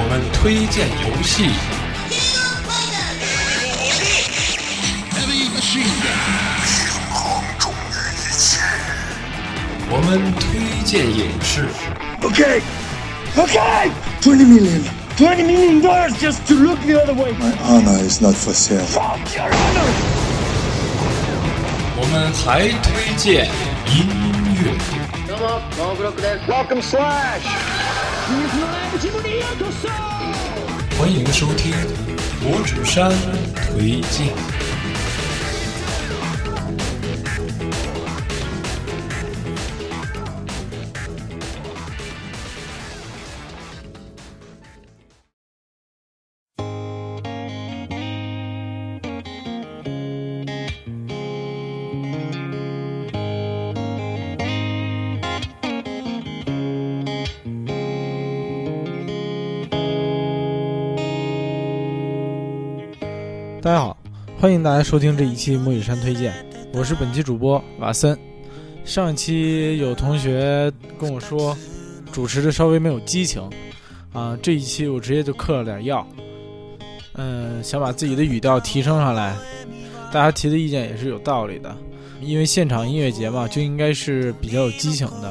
我们推荐游戏。我们推荐影视。Okay, okay, $20 million just to look the other way. My honor is not for sale. Fuck your honor. 我们还推荐音乐。どうも、ノーブロックです。Welcome Slash。欢迎收听五指山推荐。大家好，欢迎大家收听这一期拇指山推荐，我是本期主播瓦森。上一期有同学跟我说主持的稍微没有激情啊，这一期我直接就嗑了点药，想把自己的语调提升上来。大家提的意见也是有道理的，因为现场音乐节嘛，就应该是比较有激情的。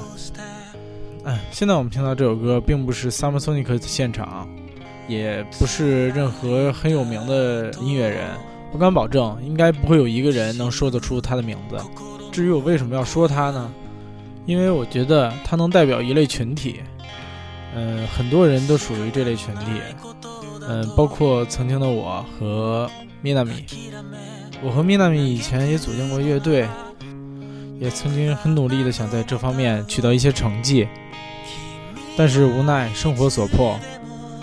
现在我们听到这首歌并不是 SummerSonic 的现场，也不是任何很有名的音乐人，我敢保证应该不会有一个人能说得出他的名字。至于我为什么要说他呢？因为我觉得他能代表一类群体，很多人都属于这类群体，包括曾经的我和米娜米。我和米娜米以前也组建过乐队，也曾经很努力的想在这方面取得一些成绩，但是无奈生活所迫，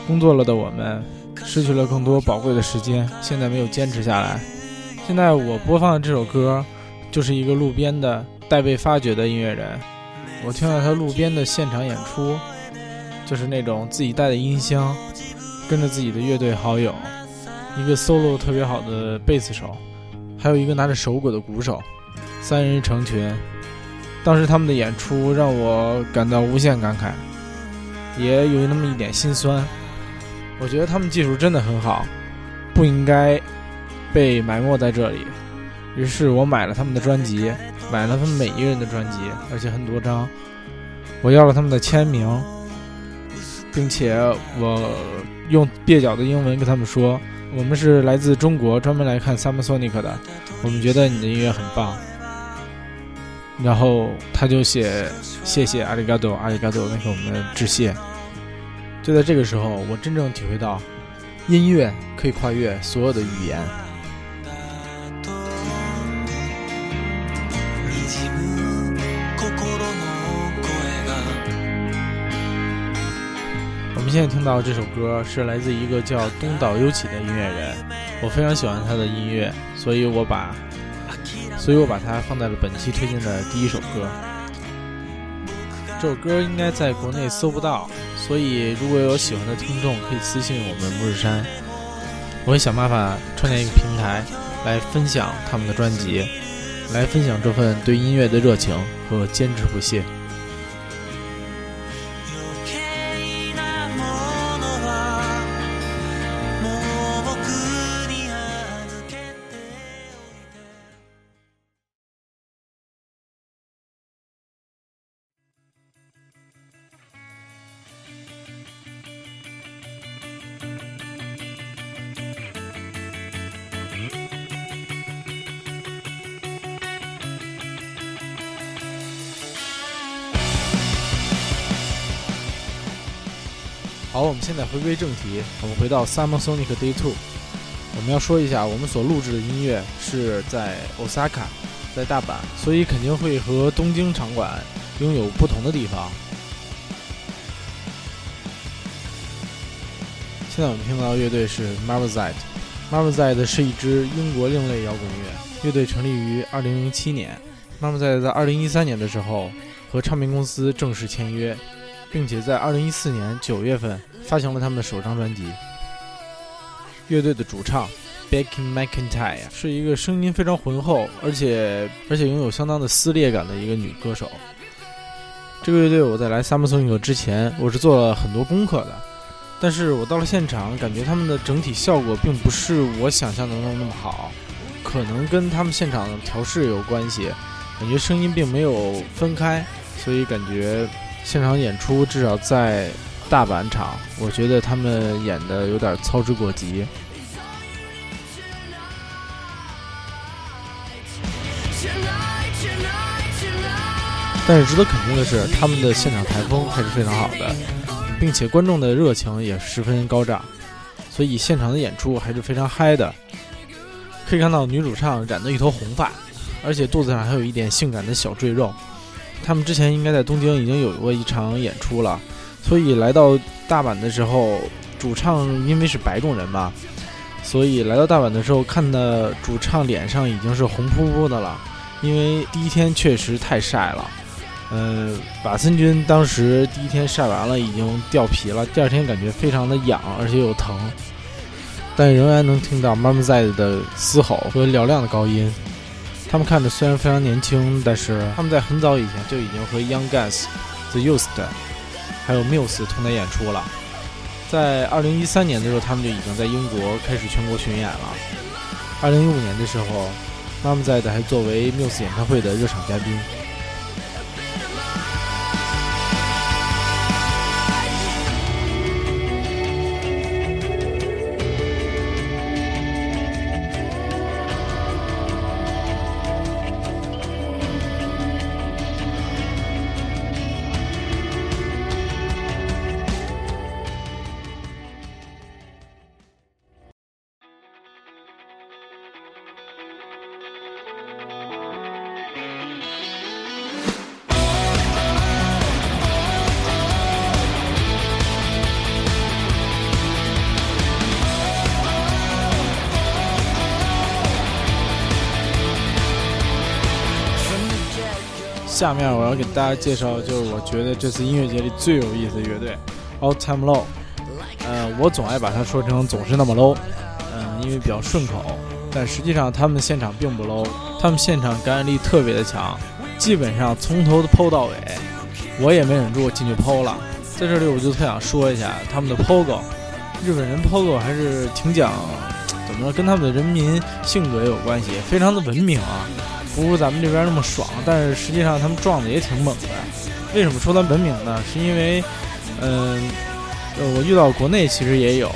工作了的我们失去了更多宝贵的时间，现在没有坚持下来。现在我播放的这首歌就是一个路边的待被发掘的音乐人，我听到他路边的现场演出，就是那种自己带的音箱，跟着自己的乐队好友，一个 solo 特别好的贝斯手，还有一个拿着手鼓的鼓手，三人成群。当时他们的演出让我感到无限感慨，也有那么一点心酸。我觉得他们技术真的很好，不应该被埋没在这里。于是我买了他们的专辑，买了他们每一个人的专辑，而且很多张。我要了他们的签名，并且我用蹩脚的英文跟他们说，我们是来自中国，专门来看 SummerSonic 的，我们觉得你的音乐很棒。然后他就写谢谢阿里嘎多阿里嘎多，那给我们致谢。就在这个时候，我真正体会到音乐可以跨越所有的语言。我们现在听到这首歌是来自一个叫东岛优起的音乐人，我非常喜欢他的音乐，所以我把它放在了本期推荐的第一首歌。这首歌应该在国内搜不到，所以如果有喜欢的听众可以私信我们拇指山，我会想办法创建一个平台来分享他们的专辑，来分享这份对音乐的热情和坚持不懈。好，我们现在回归正题，我们回到 SummerSonic Day 2。我们要说一下，我们所录制的音乐是在 Osaka， 在大阪，所以肯定会和东京场馆拥有不同的地方。现在我们听到的乐队是 Marmozets。Marmozets 是一支英国另类摇滚乐队，成立于2007年。Marmozets 在2013年的时候和唱片公司正式签约，并且在2014年9月份发行了他们的首张专辑。乐队的主唱 Becky McIntyre 是一个声音非常浑厚，而且拥有相当的撕裂感的一个女歌手。这个乐队我在来 SummerSonic 之前我是做了很多功课的，但是我到了现场，感觉他们的整体效果并不是我想象的那么好，可能跟他们现场的调试有关系，感觉声音并没有分开，所以感觉现场演出至少在大阪场，我觉得他们演的有点操之过急。但是值得肯定的是，他们的现场台风还是非常好的，并且观众的热情也十分高涨，所以现场的演出还是非常嗨的。可以看到女主唱染得一头红发，而且肚子上还有一点性感的小赘肉。他们之前应该在东京已经有过一场演出了，所以来到大阪的时候，主唱因为是白种人嘛，所以来到大阪的时候看到主唱脸上已经是红扑扑的了，因为第一天确实太晒了。瓦森君当时第一天晒完了已经掉皮了，第二天感觉非常的痒而且又疼，但仍然能听到 Marmozets 的嘶吼和嘹亮的高音。他们看着虽然非常年轻，但是他们在很早以前就已经和 Young Guns、The Used 还有 Muse 同台演出了。在2013年的时候，他们就已经在英国开始全国巡演了。2015年的时候 Marmozets 还作为 Muse 演唱会的热场嘉宾。下面我要给大家介绍，就是我觉得这次音乐节里最有意思的乐队 All Time Low。我总爱把它说成总是那么 low， 因为比较顺口，但实际上他们现场并不 low， 他们现场感染力特别的强，基本上从头抛到尾，我也没忍住进去抛了。在这里我就特想说一下他们的 Pogo， 日本人 Pogo 还是挺讲怎么说，跟他们的人民性格也有关系，非常的文明啊，不如咱们这边那么爽，但是实际上他们撞的也挺猛的。为什么说他文明呢？是因为我遇到国内其实也有，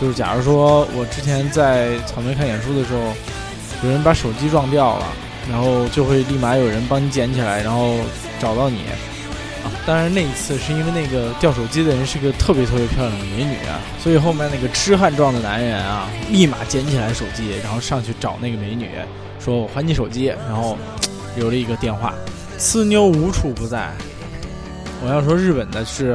就是假如说我之前在草莓看演出的时候，有人把手机撞掉了，然后就会立马有人帮你捡起来，然后找到你啊。当然那一次是因为那个掉手机的人是个特别特别漂亮的美女啊，所以后面那个痴汉撞的男人啊，立马捡起来手机，然后上去找那个美女说我还你手机，然后留了一个电话。呲妞无处不在。我要说日本的是，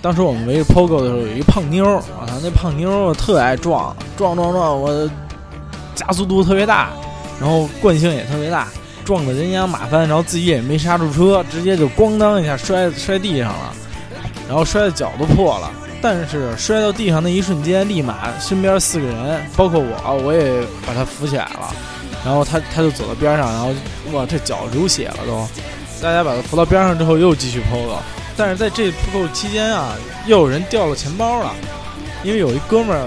当时我们围着 Pogo 的时候，有一胖妞啊，那胖妞特爱撞，我加速度特别大，然后惯性也特别大，撞得人仰马翻，然后自己也没刹住车，直接就咣当一下摔地上了，然后摔的脚都破了。但是摔到地上那一瞬间，立马身边四个人，包括我也把他扶起来了。然后他就走到边上，然后哇，这脚流血了都。大家把他扶到边上之后，又继续 POGO。但是在这 POGO 期间啊，又有人掉了钱包了，因为有一哥们儿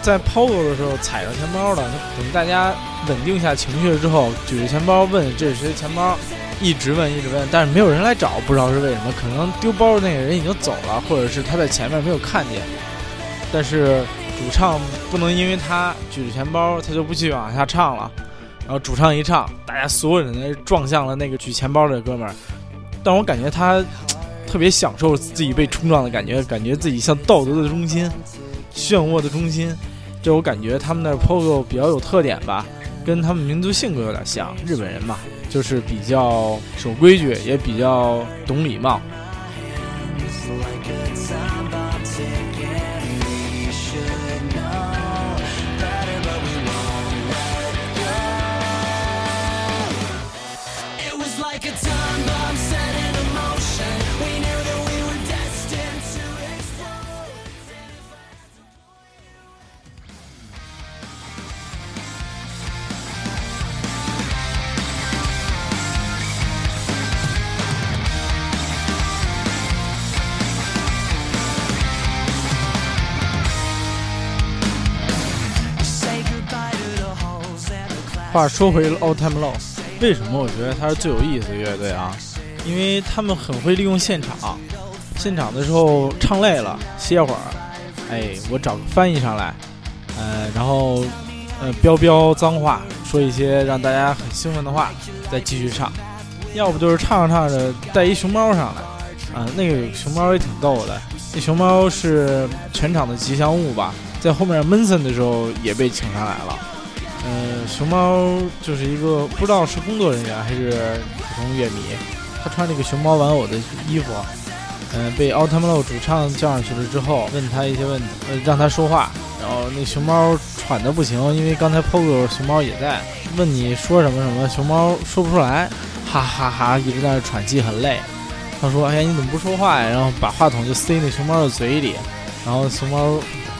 在 POGO 的时候踩上钱包了。等大家稳定下情绪了之后，举着钱包问这是谁的钱包，一直问，但是没有人来找，不知道是为什么，可能丢包的那个人已经走了，或者是他在前面没有看见。但是主唱不能因为他举着钱包，他就不去往下唱了。然后主唱一唱，大家所有人撞向了那个举钱包的哥们儿，但我感觉他特别享受自己被冲撞的感觉，感觉自己像道德的中心，漩涡的中心。这我感觉他们那 Pogo 比较有特点吧，跟他们民族性格有点像，日本人嘛，就是比较守规矩，也比较懂礼貌。话说回 All Time Low， 为什么我觉得他是最有意思的乐队啊？因为他们很会利用现场，现场的时候唱累了歇会儿，哎，我找个翻译上来，然后飙脏话，说一些让大家很兴奋的话，再继续唱。要不就是唱着唱着带一熊猫上来，啊，那个熊猫也挺逗的。那熊猫是全场的吉祥物吧？在后面 Manson 的时候也被请上来了。熊猫就是一个不知道是工作人员还是普通乐迷，他穿那个熊猫玩偶的衣服，被All Time Low主唱叫上去了之后，问他一些问题，让他说话，然后那熊猫喘得不行，因为刚才 Pogo 熊猫也在问你说什么什么，熊猫说不出来，哈哈哈，一直在那喘气，很累。他说：“哎呀，你怎么不说话呀？”然后把话筒就塞那熊猫的嘴里，然后熊猫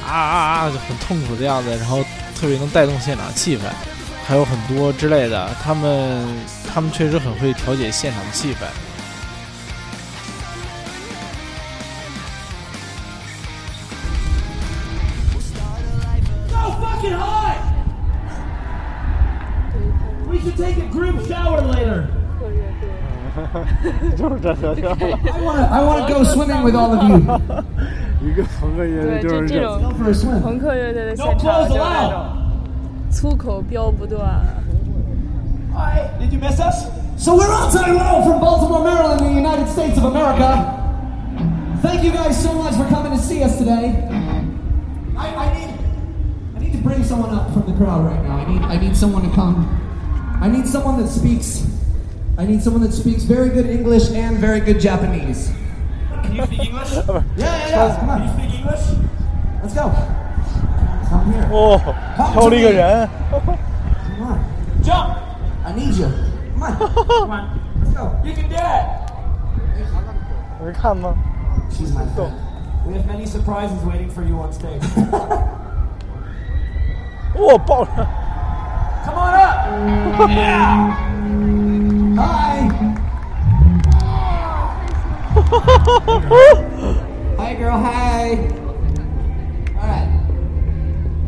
啊啊啊就很痛苦的样子，然后特别能带动现场气氛，还有很多之类的，他们确实很会调节现场的气氛。I want to go swimming with all of you。一个朋克乐队就是这种朋克乐队的现场，就那种粗口飙不断。Hi, did you miss us? So we're all time low from Baltimore, Maryland, in the United States of America. Thank you guys so much for coming to see us today. I need to bring someone up from the crowd right now. I need someone to come. I need someone that speaks. I need someone that speaks very good English and very good Japanese.Can you speak English? Yeah. Come on. Can you speak English? Let's go. Come here. Oh, come to me. Come on. Jump. I need you. Come on. Let's go. You can do it. 我是看吗 She's my friend. We have many surprises waiting for you on stage. 哦，抱着。Come on up. Yeah. Hi.Hi, girl. Hi. All right.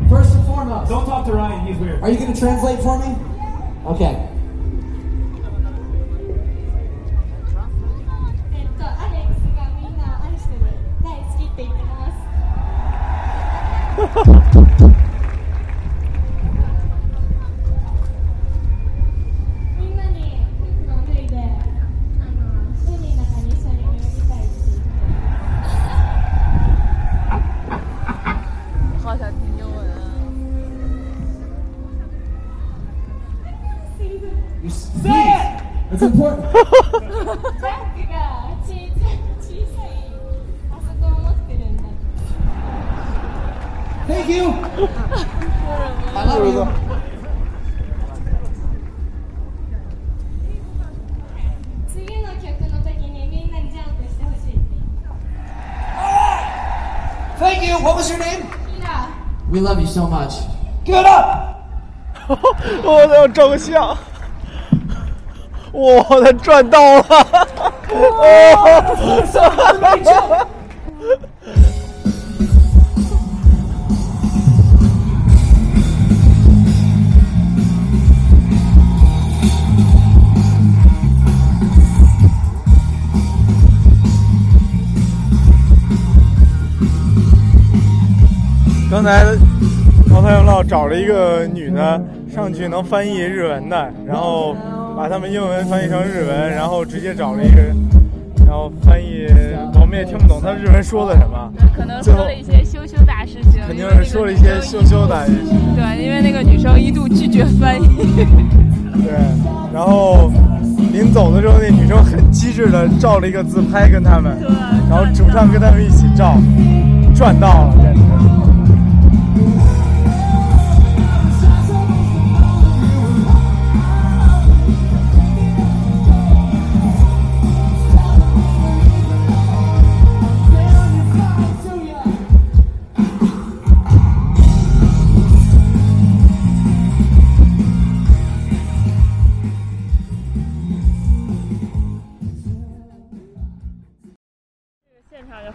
First and foremost, don't talk to Ryan. He's weird. Are you going to translate for me? Okay. It's important. ジャックが小さいパソコンを持ってるんだ。Thank you. I love you.次の曲の時にみんなにジャンプしてほしい。Thank you. What was your name? Ina. We love you so much. Give it up. 我要照个相。哇，他赚到了！哦，什么没中？刚才王太阳老找了一个女的上去能翻译日文的，然后。把他们英文翻译成日文，然后直接找了一个人，然后翻译，我们也听不懂他日文说的什么。可能说了一些羞羞大事情。肯定是说了一些羞羞大事情。对，因为那个女生一度拒绝翻译。对，然后临走的时候，那女生很机智的照了一个自拍跟他们，然后主唱跟他们一起照，赚到了，真的。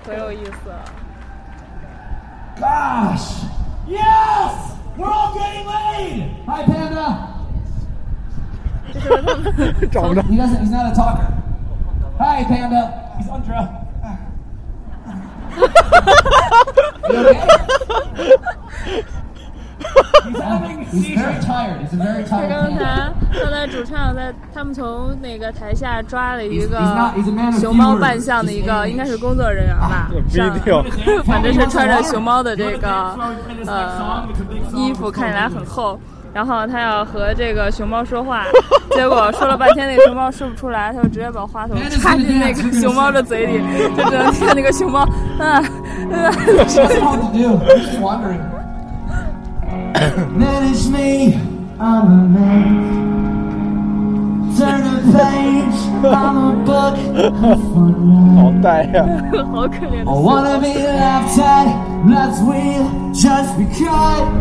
很有意思。Gosh, yes, we're all getting laid. Hi, Panda. 找不着。He doesn't. He's not a talker. Hi, Panda. He's Andra. You okay? He's very tired. He's a very tired. 刚才刚才主唱在他们从那个台下抓了一个熊猫扮相的一个，应该是工作人员吧，反正是穿着熊猫的这个衣服，看起来很厚。然后他要和这个熊猫说话，结果说了半天那个熊猫说不出来，他就直接把话筒插进那个熊猫的嘴里，就只能听那个熊猫啊。Manage me, I'm a man. Turn a page, I'm a book. I wanna be left at, that's real, just because.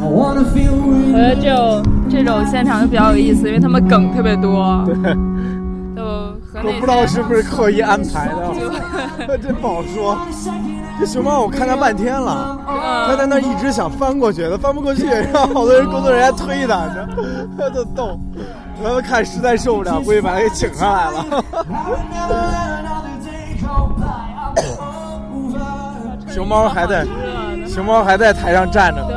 我觉得这种现场就比较有意思，因为他们梗特别多。对，就和那我不知道是不是刻意安排的，真不好说。这熊猫我看它半天了，它在那一直想翻过去，它翻不过去，然后好多人工作人员推它，它就动。然后看实在受不了，估计把它给请上来了。熊猫还在台上站着呢。对。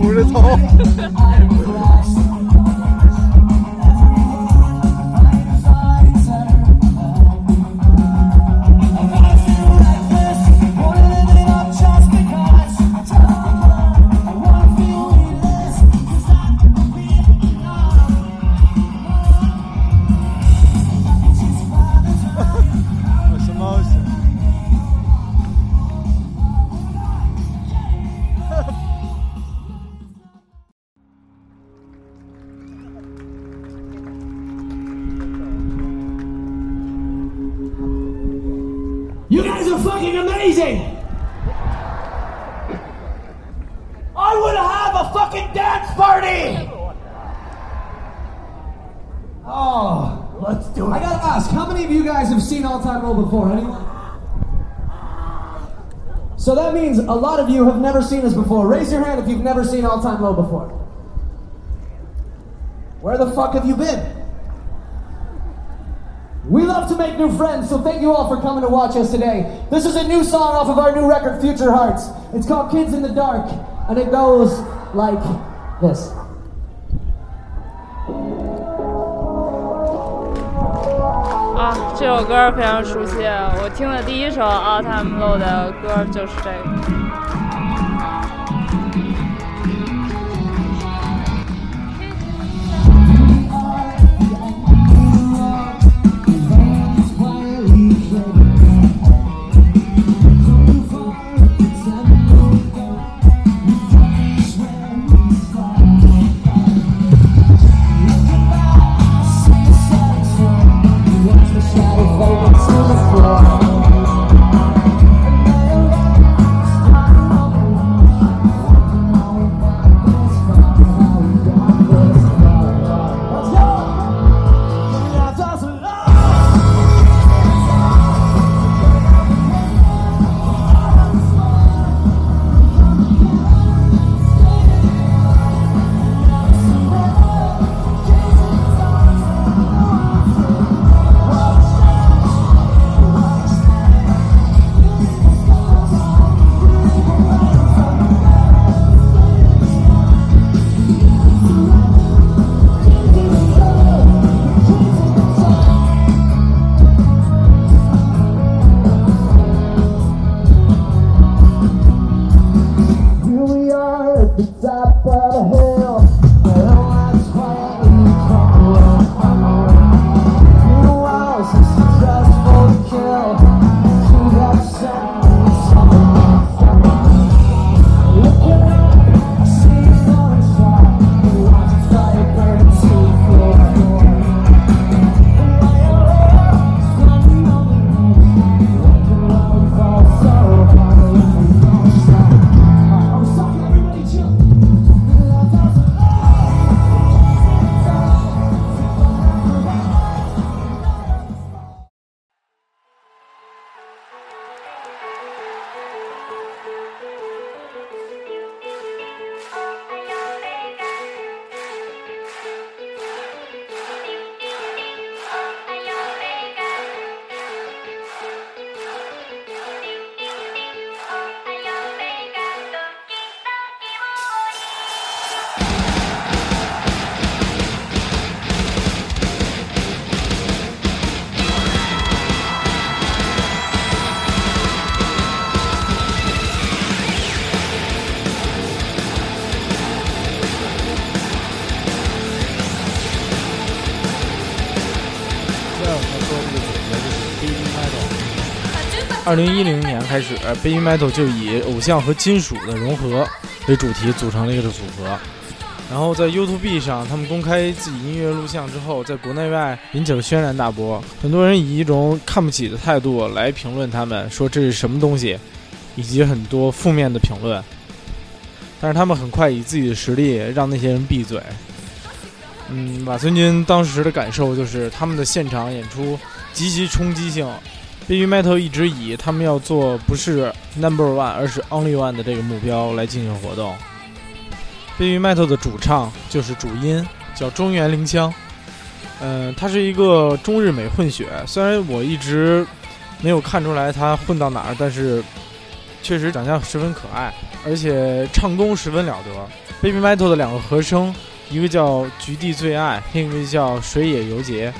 五十头。All Time Low before, anyone? So that means a lot of you have never seen us before. Raise your hand if you've never seen All Time Low before. Where the fuck have you been? We love to make new friends, so thank you all for coming to watch us today. This is a new song off of our new record, Future Hearts. It's called Kids in the Dark, and it goes like this.啊，这首歌非常熟悉，我听的第一首 All Time Low 的歌就是这个。说这个组合就是 BabyMetal。2010年开始 ，BabyMetal 就以偶像和金属的融合为主题组成了一个组合。然后在 YouTube 上，他们公开自己音乐录像之后，在国内外引起了轩然大波。很多人以一种看不起的态度来评论他们，说这是什么东西，以及很多负面的评论。但是他们很快以自己的实力让那些人闭嘴。马孙军当时的感受就是他们的现场演出极其冲击性。BabyMetal 一直以他们要做不是 number one 而是 only one 的这个目标来进行活动。BabyMetal 的主唱就是主音叫中原绫香，他是一个中日美混血，虽然我一直没有看出来他混到哪儿，但是确实长相十分可爱，而且唱功十分了得。BabyMetal 的两个和声，一个叫菊地最爱，另一个叫水野由结，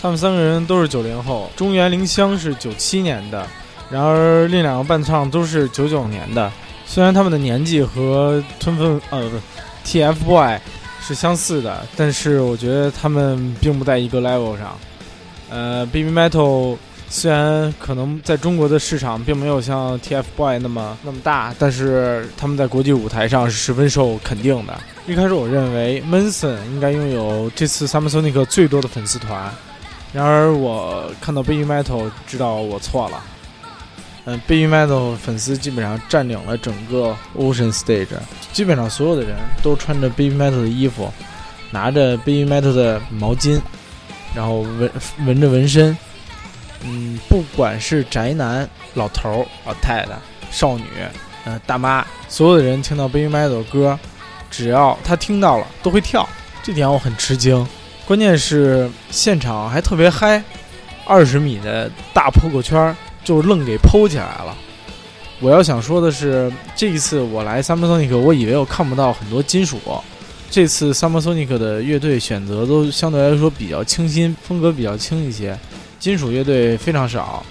他们三个人都是90后，中原绫香是97年的，然而另两个伴唱都是99年的。虽然他们的年纪和TFBOY 是相似的，但是我觉得他们并不在一个 level 上。BabyMetal 虽然可能在中国的市场并没有像 TFBOY 那么大，但是他们在国际舞台上是十分受肯定的。一开始我认为 Manson 应该拥有这次 SummerSonic 最多的粉丝团，然而我看到 BabyMetal 知道我错了。BabyMetal 粉丝基本上占领了整个 Ocean Stage， 基本上所有的人都穿着 BabyMetal 的衣服，拿着 BabyMetal 的毛巾，然后纹着纹身。不管是宅男、老头、老太太、少女、大妈，所有的人听到 BabyMetal 歌，只要他听到了都会跳，这点我很吃惊。关键是现场还特别嗨，20米的大破口圈就愣给剖起来了。我要想说的是，这一次我来 SummerSonic， 我以为我看不到很多金属。这次 SummerSonic 的乐队选择都相对来说比较清新，风格比较轻一些，金属乐队非常少。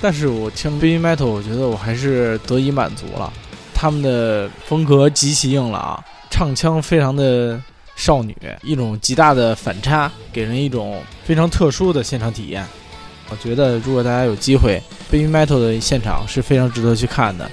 但是我听 BabyMetal， 我觉得我还是得以满足了。他们的风格极其硬朗，唱腔非常的少女，一种极大的反差，给人一种非常特殊的现场体验。我觉得如果大家有机会， BabyMetal 的现场是非常值得去看的。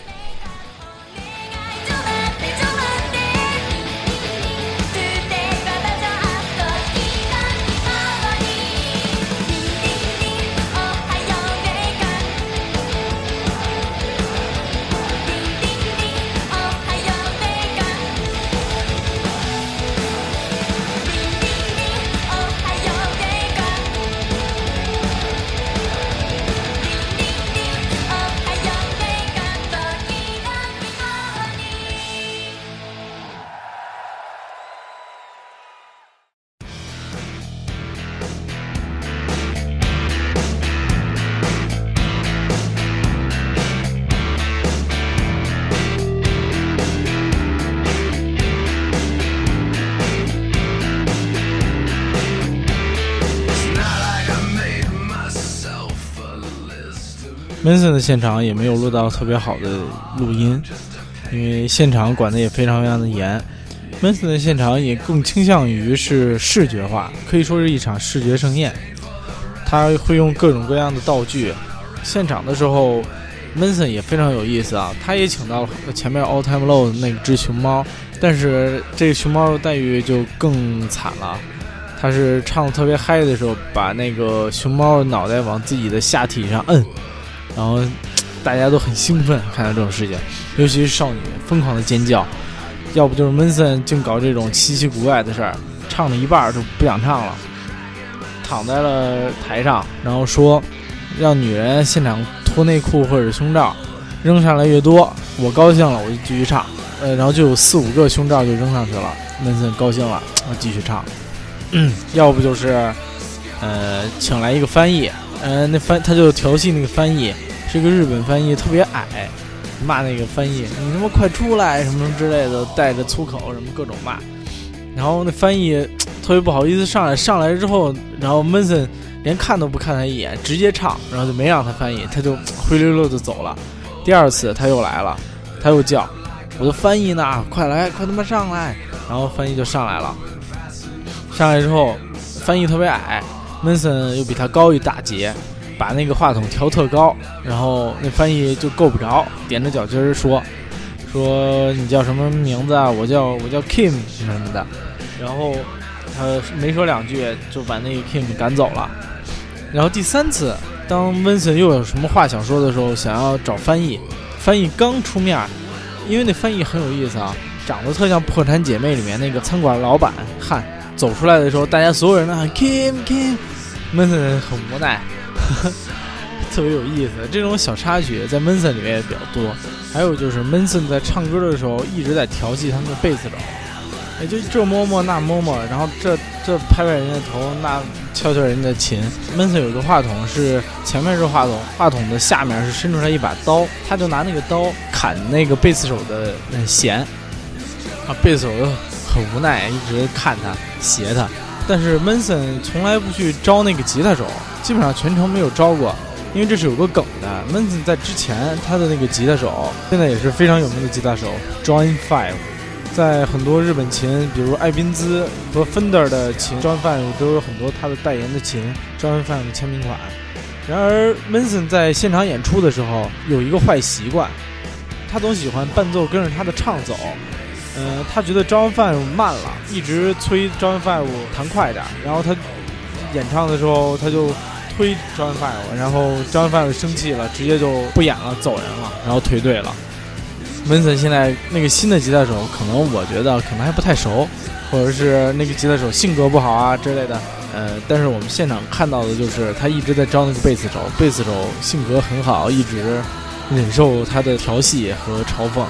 Manson 的现场也没有录到特别好的录音，因为现场管得也非常非常的严。Manson 的现场也更倾向于是视觉化，可以说是一场视觉盛宴。他会用各种各样的道具。现场的时候 ，Manson 也非常有意思啊，他也请到前面 All Time Low 的那只熊猫，但是这个熊猫的待遇就更惨了。他是唱得特别嗨的时候，把那个熊猫的脑袋往自己的下体上摁。然后大家都很兴奋看到这种事情，尤其是少女疯狂的尖叫，要不就是 Manson 净搞这种稀奇古怪的事儿，唱了一半就不想唱了，躺在了台上，然后说让女人现场脱内裤或者胸罩，扔上来越多我高兴了我就继续唱，然后就有4-5个胸罩就扔上去了， Manson 高兴了我继续唱。要不就是请来一个翻译，他就调戏那个翻译，是一个日本翻译，特别矮，骂那个翻译你他妈快出来什么之类的，带着粗口什么各种骂。然后那翻译特别不好意思上来之后，然后 Manson 连看都不看他一眼，直接唱，然后就没让他翻译，他就灰溜溜的走了。第二次他又来了，他又叫我的翻译呢，快来快他妈上来，然后翻译就上来了。上来之后翻译特别矮， Manson 又比他高一大截，把那个话筒调特高，然后那翻译就够不着，踮着脚尖儿说你叫什么名字啊？我叫 Kim 什么的，然后他没说两句就把那个 Kim 赶走了。然后第三次，当 Manson 又有什么话想说的时候，想要找翻译，翻译刚出面，因为那翻译很有意思啊，长得特像《破产姐妹》里面那个餐馆老板汉走出来的时候，大家所有人都喊 Kim，Manson 很无奈。特别有意思，这种小插曲在 Manson 里面也比较多。还有就是 Manson 在唱歌的时候一直在调戏他们的贝斯手，也就这摸摸那摸摸，然后这拍拍人家头，那敲敲人家琴。Manson 有一个话筒是前面是话筒，话筒的下面是伸出来一把刀，他就拿那个刀砍那个贝斯手的弦啊，贝斯手很无奈，一直看他斜他。但是 Manson 从来不去招那个吉他手，基本上全程没有招过。因为这是有个梗的 ，Manson 在之前他的那个吉他手，现在也是非常有名的吉他手 Join5， 在很多日本琴，比如艾宾兹和 Fender 的琴 Join5 都有很多他的代言的琴 Join5 的签名款。然而 Manson 在现场演出的时候有一个坏习惯，他总喜欢伴奏跟着他的唱走。他觉得 Join5 慢了，一直催 Join5 弹快点，然后他演唱的时候他就推 Join5， 然后 Join5 生气了，直接就不演了，走人了，然后退队了。Manson 现在那个新的吉他手，可能我觉得可能还不太熟，或者是那个吉他手性格不好啊之类的。但是我们现场看到的就是他一直在招那个贝斯手，贝斯手性格很好，一直忍受他的调戏和嘲讽。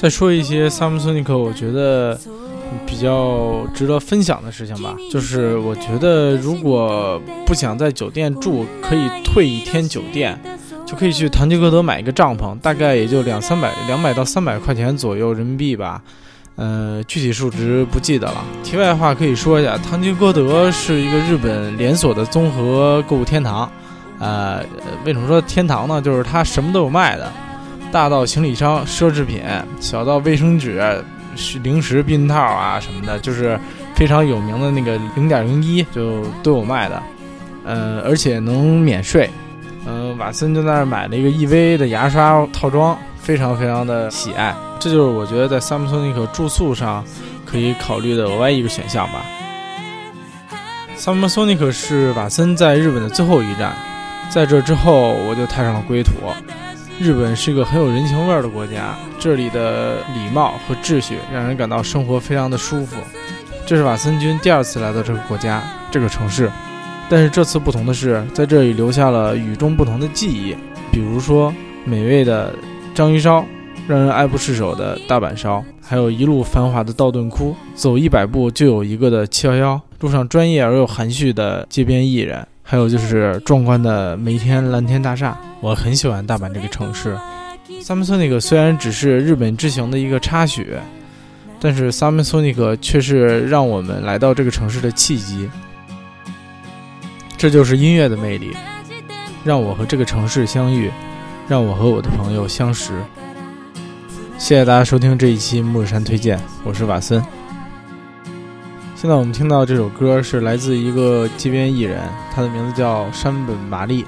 再说一些 SummerSonic 我觉得比较值得分享的事情吧，就是我觉得如果不想在酒店住，可以退一天酒店，就可以去唐吉诃德买一个帐篷，大概也就200到300块钱左右人民币吧，具体数值不记得了。题外话可以说一下，唐吉诃德是一个日本连锁的综合购物天堂。为什么说天堂呢？就是它什么都有卖的，大到行李箱、奢侈品，小到卫生纸、零食、避孕套啊什么的，就是非常有名的那个0.01就都有卖的，而且能免税。瓦森就在那儿买了一个 EVA 的牙刷套装，非常非常的喜爱。这就是我觉得在 SummerSonic 住宿上可以考虑的额外一个选项吧。SummerSonic 是瓦森在日本的最后一站，在这之后我就踏上了归途。日本是一个很有人情味的国家，这里的礼貌和秩序让人感到生活非常的舒服。这是瓦森君第二次来到这个国家，这个城市，但是这次不同的是，在这里留下了与众不同的记忆，比如说美味的章鱼烧，让人爱不释手的大阪烧，还有一路繁华的道顿窟，走100步就有一个的711，路上专业而又含蓄的街边艺人，还有就是壮观的梅田蓝天大厦。我很喜欢大阪这个城市。SummerSonic 虽然只是日本之行的一个插曲，但是 SummerSonic 却是让我们来到这个城市的契机。这就是音乐的魅力，让我和这个城市相遇，让我和我的朋友相识。谢谢大家收听这一期木日山推荐，我是瓦森。现在我们听到这首歌是来自一个街边艺人，他的名字叫山本麻利。